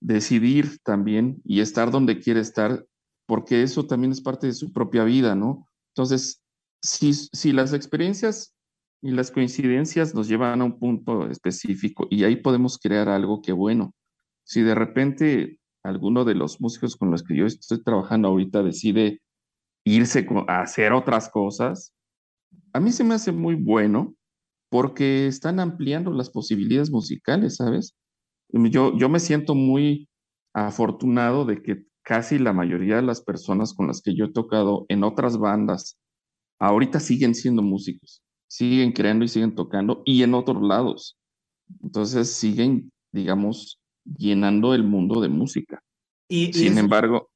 decidir también y estar donde quiere estar, porque eso también es parte de su propia vida, ¿no? Entonces, si, si las experiencias y las coincidencias nos llevan a un punto específico y ahí podemos crear algo que, bueno, si de repente alguno de los músicos con los que yo estoy trabajando ahorita decide irse a hacer otras cosas, a mí se me hace muy bueno porque están ampliando las posibilidades musicales, ¿sabes? Yo, yo me siento muy afortunado de que casi la mayoría de las personas con las que yo he tocado en otras bandas ahorita siguen siendo músicos, siguen creando y siguen tocando, y en otros lados. Entonces siguen, digamos, llenando el mundo de música. ¿Y, sin y embargo,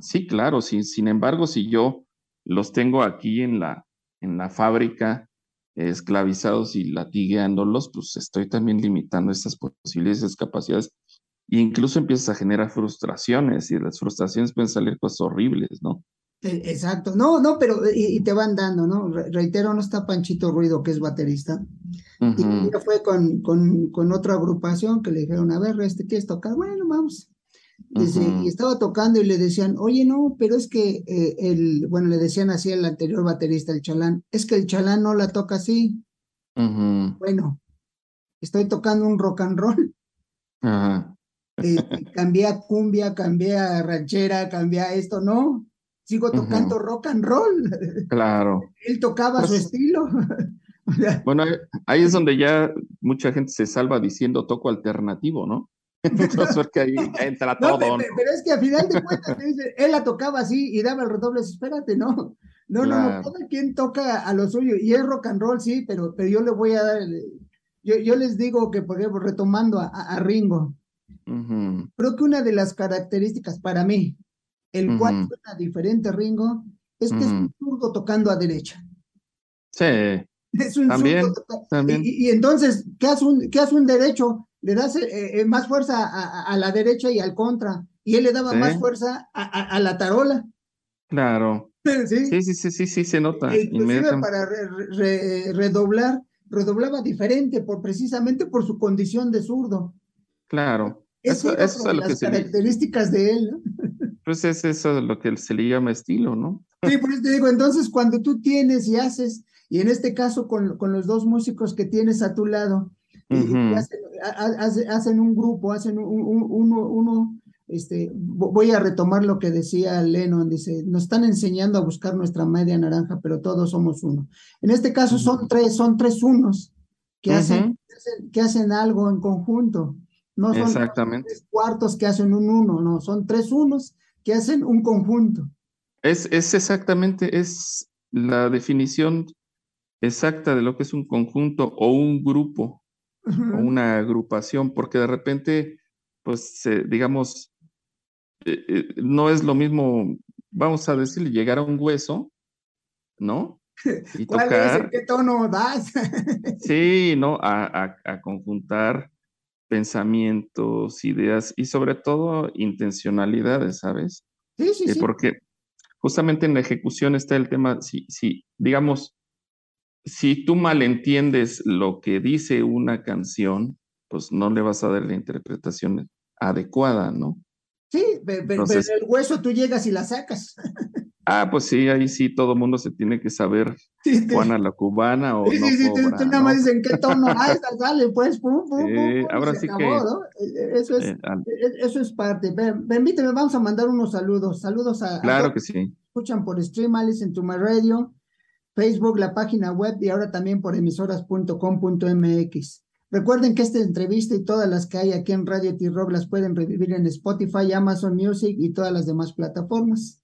sí, claro, sí, sin embargo, si yo los tengo aquí en la, en la fábrica esclavizados y latigueándolos, pues estoy también limitando esas posibilidades, esas capacidades, e incluso empiezas a generar frustraciones, y las frustraciones pueden salir cosas horribles, ¿no? Exacto, no, no, pero y, y te van dando, ¿no? Re- reitero, no está Panchito Ruido, que es baterista, uh-huh. y fue con, con, con otra agrupación que le dijeron, a ver, este, ¿quieres tocar? Bueno, vamos. Desde, uh-huh. Y estaba tocando y le decían, oye, no, pero es que eh, el, bueno, le decían así al anterior baterista, el Chalán, es que el Chalán no la toca así. Uh-huh. Bueno, estoy tocando un rock and roll. Uh-huh. eh, cambié a cumbia, cambié a ranchera, cambié a esto, no. Sigo tocando uh-huh. rock and roll. Claro. Él tocaba pues, su estilo. Bueno, ahí es donde ya mucha gente se salva diciendo toco alternativo, ¿no? Entonces, porque ahí entra todo. No, pero, ¿no? pero es que a final de cuentas, él la tocaba así y daba el redoble, espérate, no. No, claro. no, no, cada quien toca a lo suyo. Y es rock and roll, sí, pero, pero yo le voy a dar. Yo, yo les digo que, por ejemplo, retomando a, a Ringo, uh-huh. creo que una de las características para mí, el uh-huh. cual suena diferente, Ringo, es que uh-huh. es un zurdo tocando a derecha. Sí. Es un también, zurdo también. Y, y entonces, ¿qué hace un, qué hace un derecho? Le das eh, más fuerza a, a la derecha y al contra, y él le daba sí. más fuerza a, a, a la tarola. Claro. Sí, sí, sí, sí, sí, sí se nota. Inclusive para re, re, redoblar, redoblaba diferente, por, precisamente por su condición de zurdo. Claro. Eso, eso, eso es lo las que se características dice. De él, ¿no? Pues es eso lo que se le llama estilo, ¿no? Sí, por eso te digo, entonces cuando tú tienes y haces, y en este caso con, con los dos músicos que tienes a tu lado, uh-huh. y, y hacen, ha, hacen un grupo, hacen un, un, uno, uno, este, voy a retomar lo que decía Lennon, dice, nos están enseñando a buscar nuestra media naranja, pero todos somos uno. En este caso uh-huh. son tres, son tres unos que, uh-huh. hacen, que, hacen, que hacen algo en conjunto. No son Exactamente. tres cuartos que hacen un uno, no, son tres unos que hacen un conjunto. Es, es exactamente, es la definición exacta de lo que es un conjunto o un grupo, uh-huh. o una agrupación, porque de repente, pues, eh, digamos, eh, eh, no es lo mismo, vamos a decir, llegar a un hueso, ¿no? Y ¿cuál tocar, es? ¿En qué tono das? Sí, ¿no? A, a, a conjuntar pensamientos, ideas y sobre todo intencionalidades, ¿sabes? Sí, sí, eh, sí. Porque justamente en la ejecución está el tema, si, si, digamos, si tú malentiendes lo que dice una canción, pues no le vas a dar la interpretación adecuada, ¿no? Sí, pero, Entonces, pero en el hueso tú llegas y la sacas. Ah, pues sí, ahí sí todo mundo se tiene que saber sí, te... Juana la Cubana o sí, no sí, sí, cobra, tú nada más ¿no? dicen qué tono, ah, esta sale, pues, pum, pum, eh, pum, pum, ahora sí acabó, que... ¿no? Eso es, eh, al... eso es parte. Permíteme, vamos a mandar unos saludos, saludos a... Claro a... que sí. Escuchan por Stream, Alice en Tu My Radio, Facebook, la página web y ahora también por emisoras punto com punto m x. Recuerden que esta entrevista y todas las que hay aquí en Radio T-Rock las pueden revivir en Spotify, Amazon Music y todas las demás plataformas.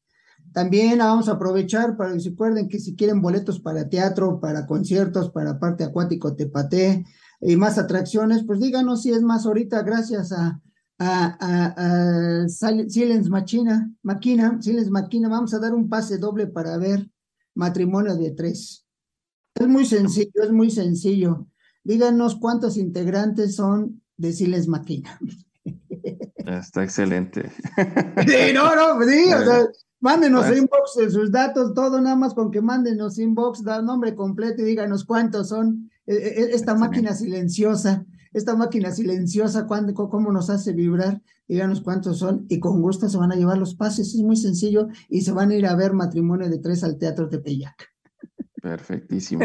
También vamos a aprovechar para que se acuerden que si quieren boletos para teatro, para conciertos, para Parque Acuático Tepate y más atracciones, pues díganos si es más ahorita gracias a, a, a, a Silens Machina, Machina, Silens Machina, vamos a dar un pase doble para ver Matrimonio de Tres. Es muy sencillo, es muy sencillo. Díganos cuántos integrantes son de Silens Machina. Está excelente. Sí, no, no, sí, o sea, mándenos bueno. inbox, sus datos, todo, nada más con que mándenos inbox, da nombre completo y díganos cuántos son. Esta máquina silenciosa, esta máquina silenciosa, cuándo, cómo nos hace vibrar, díganos cuántos son y con gusto se van a llevar los pases, es muy sencillo y se van a ir a ver Matrimonio de Tres al Teatro Tepeyac. Perfectísimo.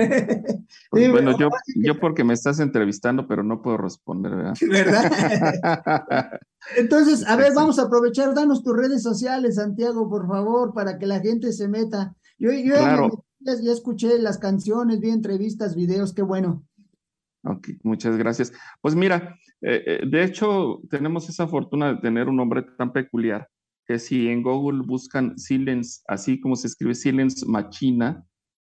Pues, sí, bueno, yo, yo porque me estás entrevistando, pero no puedo responder, ¿verdad? ¿Verdad? Entonces, a ver, vamos a aprovechar, danos tus redes sociales, Santiago, por favor, para que la gente se meta. Yo, yo claro. ya, ya escuché las canciones, vi entrevistas, videos, qué bueno. Ok, muchas gracias. Pues mira, eh, de hecho, tenemos esa fortuna de tener un nombre tan peculiar que si en Google buscan Silens, así como se escribe Silens Machina,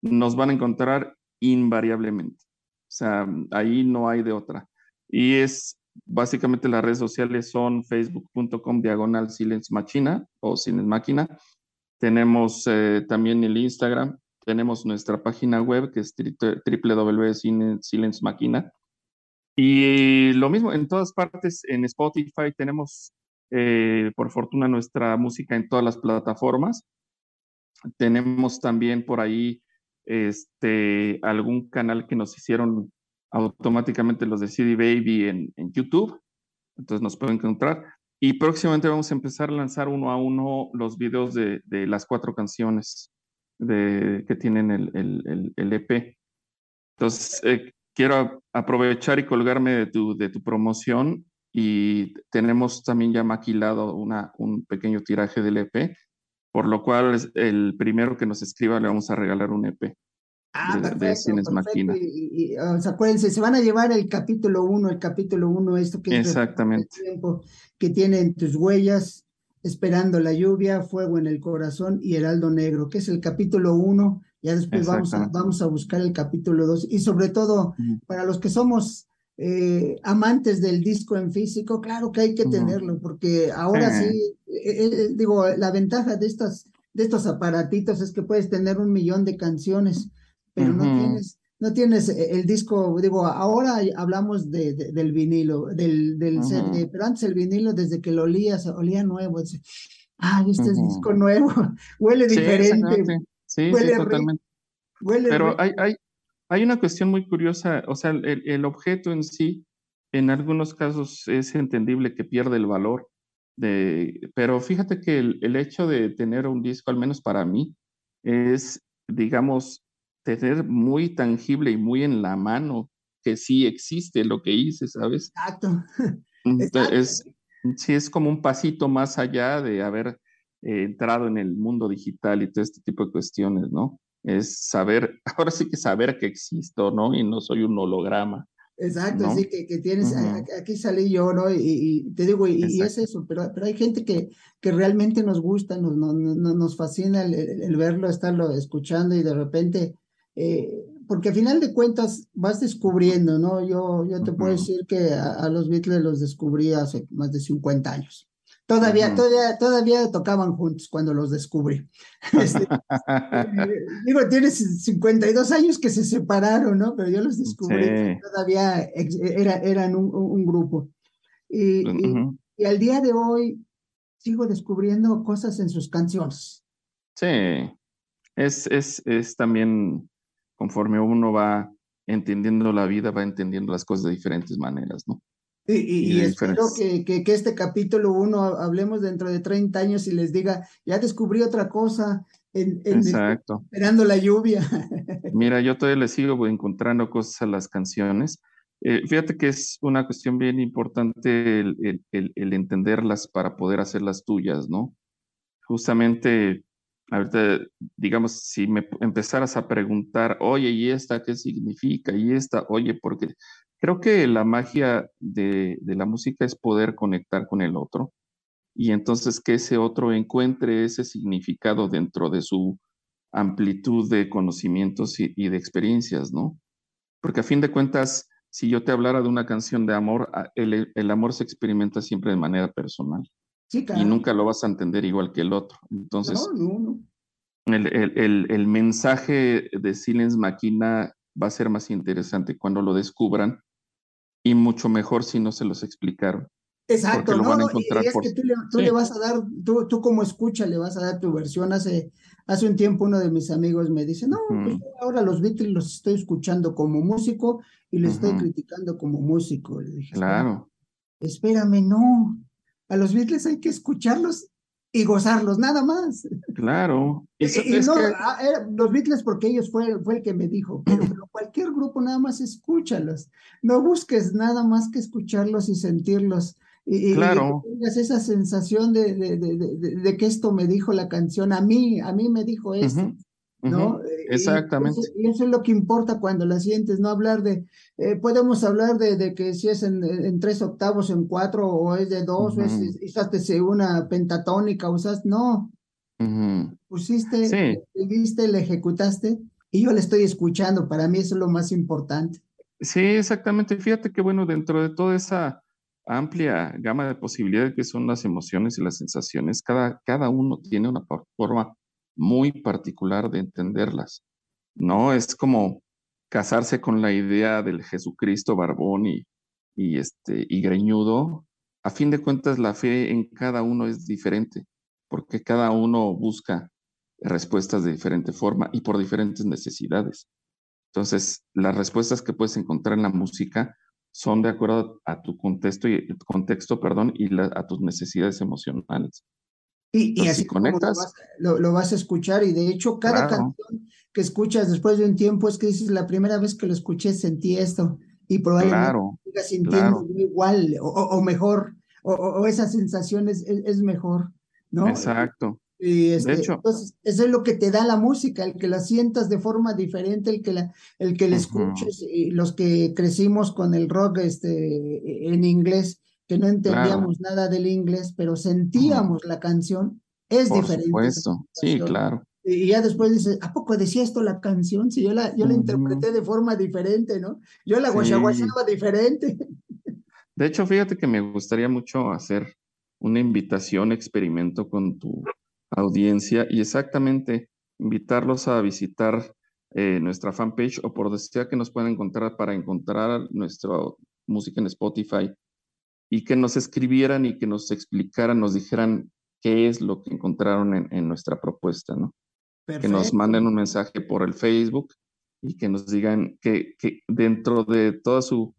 nos van a encontrar invariablemente. O sea, ahí no hay de otra. Y es básicamente las redes sociales son facebook.com diagonal Silens Machina o Silens Machina. Tenemos eh, también el Instagram. Tenemos nuestra página web que es doble u doble u doble u punto silens machina. Y lo mismo en todas partes, en Spotify tenemos, eh, por fortuna, nuestra música en todas las plataformas. Tenemos también por ahí este, algún canal que nos hicieron automáticamente los de C D Baby en, en YouTube. Entonces nos pueden encontrar. Y próximamente vamos a empezar a lanzar uno a uno los videos de, de las cuatro canciones de, que tienen el, el, el, el E P. Entonces, eh, quiero aprovechar y colgarme de tu, de tu promoción, y tenemos también ya maquilado una, un pequeño tiraje del E P, por lo cual es el primero que nos escriba le vamos a regalar un E P. Ah, de, perfecto, de Silens Machina. Y, y, o sea, acuérdense, se van a llevar el capítulo uno, el capítulo uno, esto que es exactamente el tiempo que tienen tus huellas, Esperando la lluvia, Fuego en el corazón y Heraldo Negro, que es el capítulo uno. Ya después vamos a, vamos a buscar el capítulo dos. Y sobre todo, uh-huh, para los que somos eh, amantes del disco en físico, claro que hay que tenerlo, porque ahora uh-huh. sí, eh, eh, digo, la ventaja de estas, de estos aparatitos es que puedes tener un millón de canciones, pero uh-huh. no tienes... No tienes el disco, digo, ahora hablamos de, de, del vinilo, del, del C D, pero antes el vinilo, desde que lo olías, olía nuevo. Ay, ah, este Ajá. es disco nuevo, huele sí, diferente. Sí, huele sí, totalmente. Huele pero hay, hay, hay una cuestión muy curiosa, o sea, el, el objeto en sí, en algunos casos es entendible que pierde el valor, de, pero fíjate que el, el hecho de tener un disco, al menos para mí, es, digamos, tener muy tangible y muy en la mano que sí existe lo que hice, ¿sabes? Exacto. Entonces, sí es como un pasito más allá de haber eh, entrado en el mundo digital y todo este tipo de cuestiones, ¿no? Es saber, ahora sí que saber que existo, ¿no? Y no soy un holograma. Exacto, ¿no? Sí, que, que tienes, uh-huh. aquí salí yo, ¿no? Y, y te digo, y, y es eso, pero, pero hay gente que, que realmente nos gusta, nos, nos, nos fascina el, el verlo, estarlo escuchando y de repente... Eh, porque al final de cuentas vas descubriendo, ¿no? Yo, yo te uh-huh. puedo decir que a, a los Beatles los descubrí hace más de cincuenta años. Todavía, uh-huh. todavía, todavía tocaban juntos cuando los descubrí. Este, digo, tienes cincuenta y dos años que se separaron, ¿no? Pero yo los descubrí, sí. todavía era, eran un, un grupo. Y, uh-huh. y, y al día de hoy sigo descubriendo cosas en sus canciones. Sí, es, es, es también... Conforme uno va entendiendo la vida, va entendiendo las cosas de diferentes maneras, ¿no? Y, y, y, y espero que, que, que este capítulo uno hablemos dentro de treinta años y les diga, ya descubrí otra cosa, en, en Exacto. esperando la lluvia. Mira, yo todavía le sigo encontrando cosas a las canciones. Eh, fíjate que es una cuestión bien importante el, el, el, el entenderlas para poder hacerlas tuyas, ¿no? Justamente... Ahorita, digamos, si me empezaras a preguntar, oye, ¿y esta qué significa? ¿Y esta? Oye, porque creo que la magia de, de la música es poder conectar con el otro y entonces que ese otro encuentre ese significado dentro de su amplitud de conocimientos y, y de experiencias, ¿no? Porque a fin de cuentas, si yo te hablara de una canción de amor, el, el amor se experimenta siempre de manera personal. Sí, claro. Y nunca lo vas a entender igual que el otro. Entonces, no, no, no. El, el, el, el mensaje de Silens Machina va a ser más interesante cuando lo descubran y mucho mejor si no se los explicaron. Exacto, no, no, y es por... que tú, le, tú sí. le vas a dar, tú, tú como escucha le vas a dar tu versión. Hace, hace un tiempo uno de mis amigos me dice, no, mm. pues ahora los Beatles los estoy escuchando como músico y los uh-huh. estoy criticando como músico. Le dije, claro. Espérame, no. A los Beatles hay que escucharlos y gozarlos, nada más. Claro. Y, y no, que... los Beatles, porque ellos fue, fue el que me dijo, pero, pero cualquier grupo nada más escúchalos, no busques nada más que escucharlos y sentirlos. Y, claro. Y tengas esa sensación de, de, de, de, de que esto me dijo la canción, a mí, a mí me dijo esto. Uh-huh. ¿No? Uh-huh. Exactamente. Y eso es lo que importa cuando la sientes, no hablar de, eh, podemos hablar de, de que si es en, en tres octavos, en cuatro, o es de dos, uh-huh. o es, usaste una pentatónica, usas, no, uh-huh. pusiste, sí. escribiste, le ejecutaste, y yo le estoy escuchando, para mí eso es lo más importante. Sí, exactamente, fíjate que bueno, dentro de toda esa amplia gama de posibilidades que son las emociones y las sensaciones, cada, cada uno tiene una forma muy particular de entenderlas, ¿no? Es como casarse con la idea del Jesucristo barbón y, y, este, y greñudo. A fin de cuentas, la fe en cada uno es diferente, porque cada uno busca respuestas de diferente forma y por diferentes necesidades. Entonces, las respuestas que puedes encontrar en la música son de acuerdo a tu contexto y, contexto, perdón, y la, a tus necesidades emocionales. Y, y así si conectas, lo vas, lo, lo vas a escuchar, y de hecho cada claro. canción que escuchas después de un tiempo es que dices, la primera vez que lo escuché sentí esto, y probablemente claro, sigas sintiendo claro. igual o, o mejor, o, o esa sensación es, es mejor, ¿no? Exacto. Y este, de hecho, entonces, eso es lo que te da la música, el que la sientas de forma diferente, el que la, el que la uh-huh. escuches, y los que crecimos con el rock este, en inglés, que no entendíamos claro. nada del inglés, pero sentíamos uh-huh. la canción, es por diferente. Por supuesto, sí, claro. Y ya después dices, ¿a poco decía esto la canción? Si yo la, yo la uh-huh. interpreté de forma diferente, ¿no? Yo la sí. guachaguachaba diferente. De hecho, fíjate que me gustaría mucho hacer una invitación, experimento con tu audiencia, y exactamente invitarlos a visitar eh, nuestra fanpage, o por decir que nos pueden encontrar para encontrar nuestra música en Spotify, y que nos escribieran y que nos explicaran, nos dijeran qué es lo que encontraron en, en nuestra propuesta, ¿no? Perfecto. Que nos manden un mensaje por el Facebook y que nos digan que, que dentro de toda su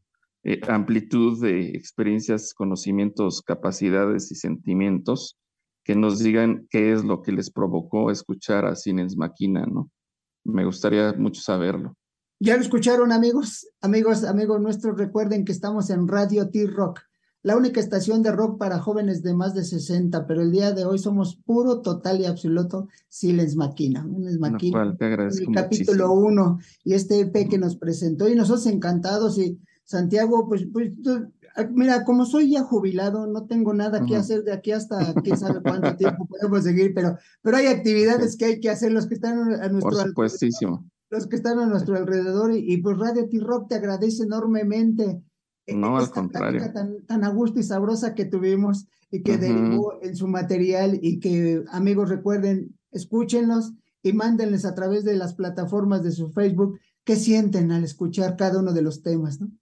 eh, amplitud de experiencias, conocimientos, capacidades y sentimientos, que nos digan qué es lo que les provocó escuchar a Silens Machina, ¿no? Me gustaría mucho saberlo. Ya lo escucharon, amigos, amigos, amigos nuestros, recuerden que estamos en Radio T-Rock, la única estación de rock para jóvenes de más de sesenta, pero el día de hoy somos puro, total y absoluto Silens Machina. Silens Machina, cual te agradezco el capítulo uno, y este E P que nos presentó, y nosotros encantados. Y Santiago, pues, pues tú, mira, como soy ya jubilado, no tengo nada uh-huh. que hacer de aquí hasta quién sabe cuánto tiempo podemos seguir, pero, pero hay actividades sí. que hay que hacer, los que están a nuestro Por supuestísimo. alrededor, los que están a nuestro alrededor, y, y pues Radio T-Rock te agradece enormemente. No, esta al contrario. Tan, tan a gusto y sabrosa que tuvimos, y que uh-huh. derivó en su material, y que, amigos, recuerden, escúchenlos y mándenles a través de las plataformas de su Facebook qué sienten al escuchar cada uno de los temas, ¿no?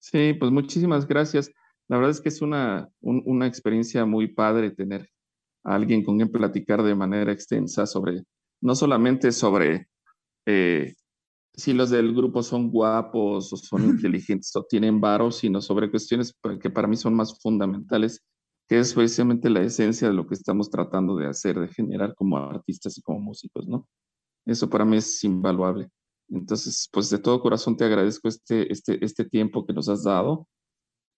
Sí, pues muchísimas gracias. La verdad es que es una, un, una experiencia muy padre tener a alguien con quien platicar de manera extensa sobre, no solamente sobre... Eh, si los del grupo son guapos o son inteligentes o tienen varos, sino sobre cuestiones que para mí son más fundamentales, que es precisamente la esencia de lo que estamos tratando de hacer, de generar como artistas y como músicos, ¿no? Eso para mí es invaluable. Entonces, pues de todo corazón te agradezco este, este, este tiempo que nos has dado,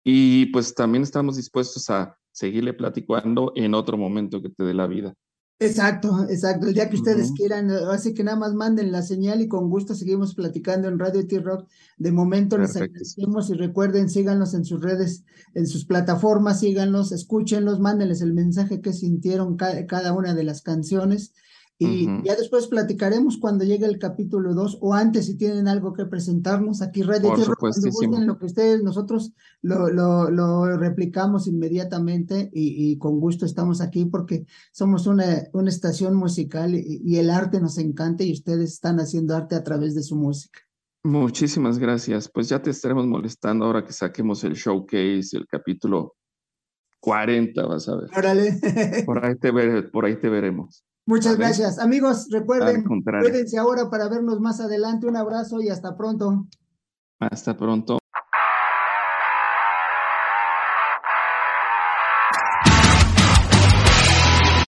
y pues también estamos dispuestos a seguirle platicando en otro momento que te dé la vida. Exacto, exacto, el día que ustedes uh-huh. quieran, así que nada más manden la señal y con gusto seguimos platicando en Radio T-Rock. De momento Perfecto. les agradecemos, y recuerden, síganos en sus redes, en sus plataformas, síganos, escúchenlos, mándenles el mensaje que sintieron ca- cada una de las canciones, y uh-huh. ya después platicaremos cuando llegue el capítulo dos, o antes si tienen algo que presentarnos aquí Radio T-Rock, cuando gusten lo que ustedes, nosotros lo, lo, lo replicamos inmediatamente, y, y con gusto estamos aquí porque somos una, una estación musical, y, y el arte nos encanta, y ustedes están haciendo arte a través de su música. Muchísimas gracias, pues ya te estaremos molestando ahora que saquemos el showcase, el capítulo cuarenta, vas a ver. Órale. Por ahí te ver, por ahí te veremos. Muchas gracias. Amigos, recuerden, cuídense ahora para vernos más adelante. Un abrazo y hasta pronto. Hasta pronto.